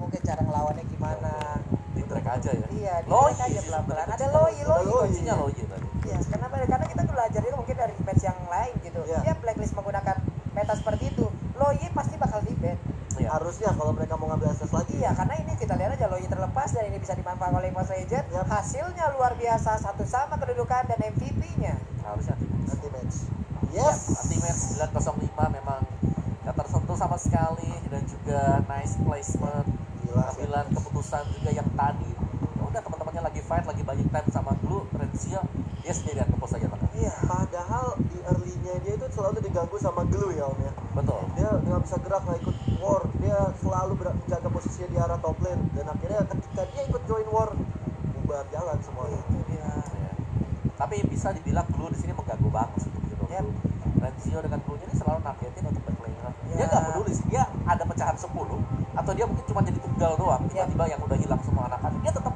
Oke, cara ngelawannya gimana? Di track aja ya? Iya, di track aja pelan-pelan. Ada loyi tadi. Iya, karena kita belajar itu mungkin dari match yang lain gitu. Iya. Dia blacklist menggunakan meta seperti itu. Loyi pasti bakal di-ban. Iya. Harusnya kalau mereka mau ngambil akses lagi. Iya, karena ini kita lihat aja Loyi terlepas dan ini bisa dimanfaatkan oleh Mos Legend. Iya. Hasilnya luar biasa, satu sama kedudukan dan MVP-nya. Harusnya anti-match. Yes. Anti-match 905 memang gak tersentuh sama sekali dan juga nice placement. Pengambilan keputusan juga yang tadi. Udah teman-temannya lagi fight, lagi banyak time sama Glu, Renzio, dia sendirian ngepost aja kan. Iya, padahal di early-nya dia itu selalu diganggu sama Glu ya Om ya. Betul. Dia nggak bisa gerak, nggak ikut war. Dia selalu menjaga posisinya di arah top lane. Dan akhirnya ketika dia ikut join war, bubar jalan semuanya. Itu dia. Ya. Tapi bisa dibilang Glu di sini mengganggu banget untuk gitu. Yep. Renzio dengan Glu-nya ini selalu targetin untuk backliner. Ya. Dia nggak peduli sih, dia ada pecahan 10 atau dia mungkin cuma jadi tunggal doang, tiba-tiba yang udah hilang semua anak-anak, dia tetap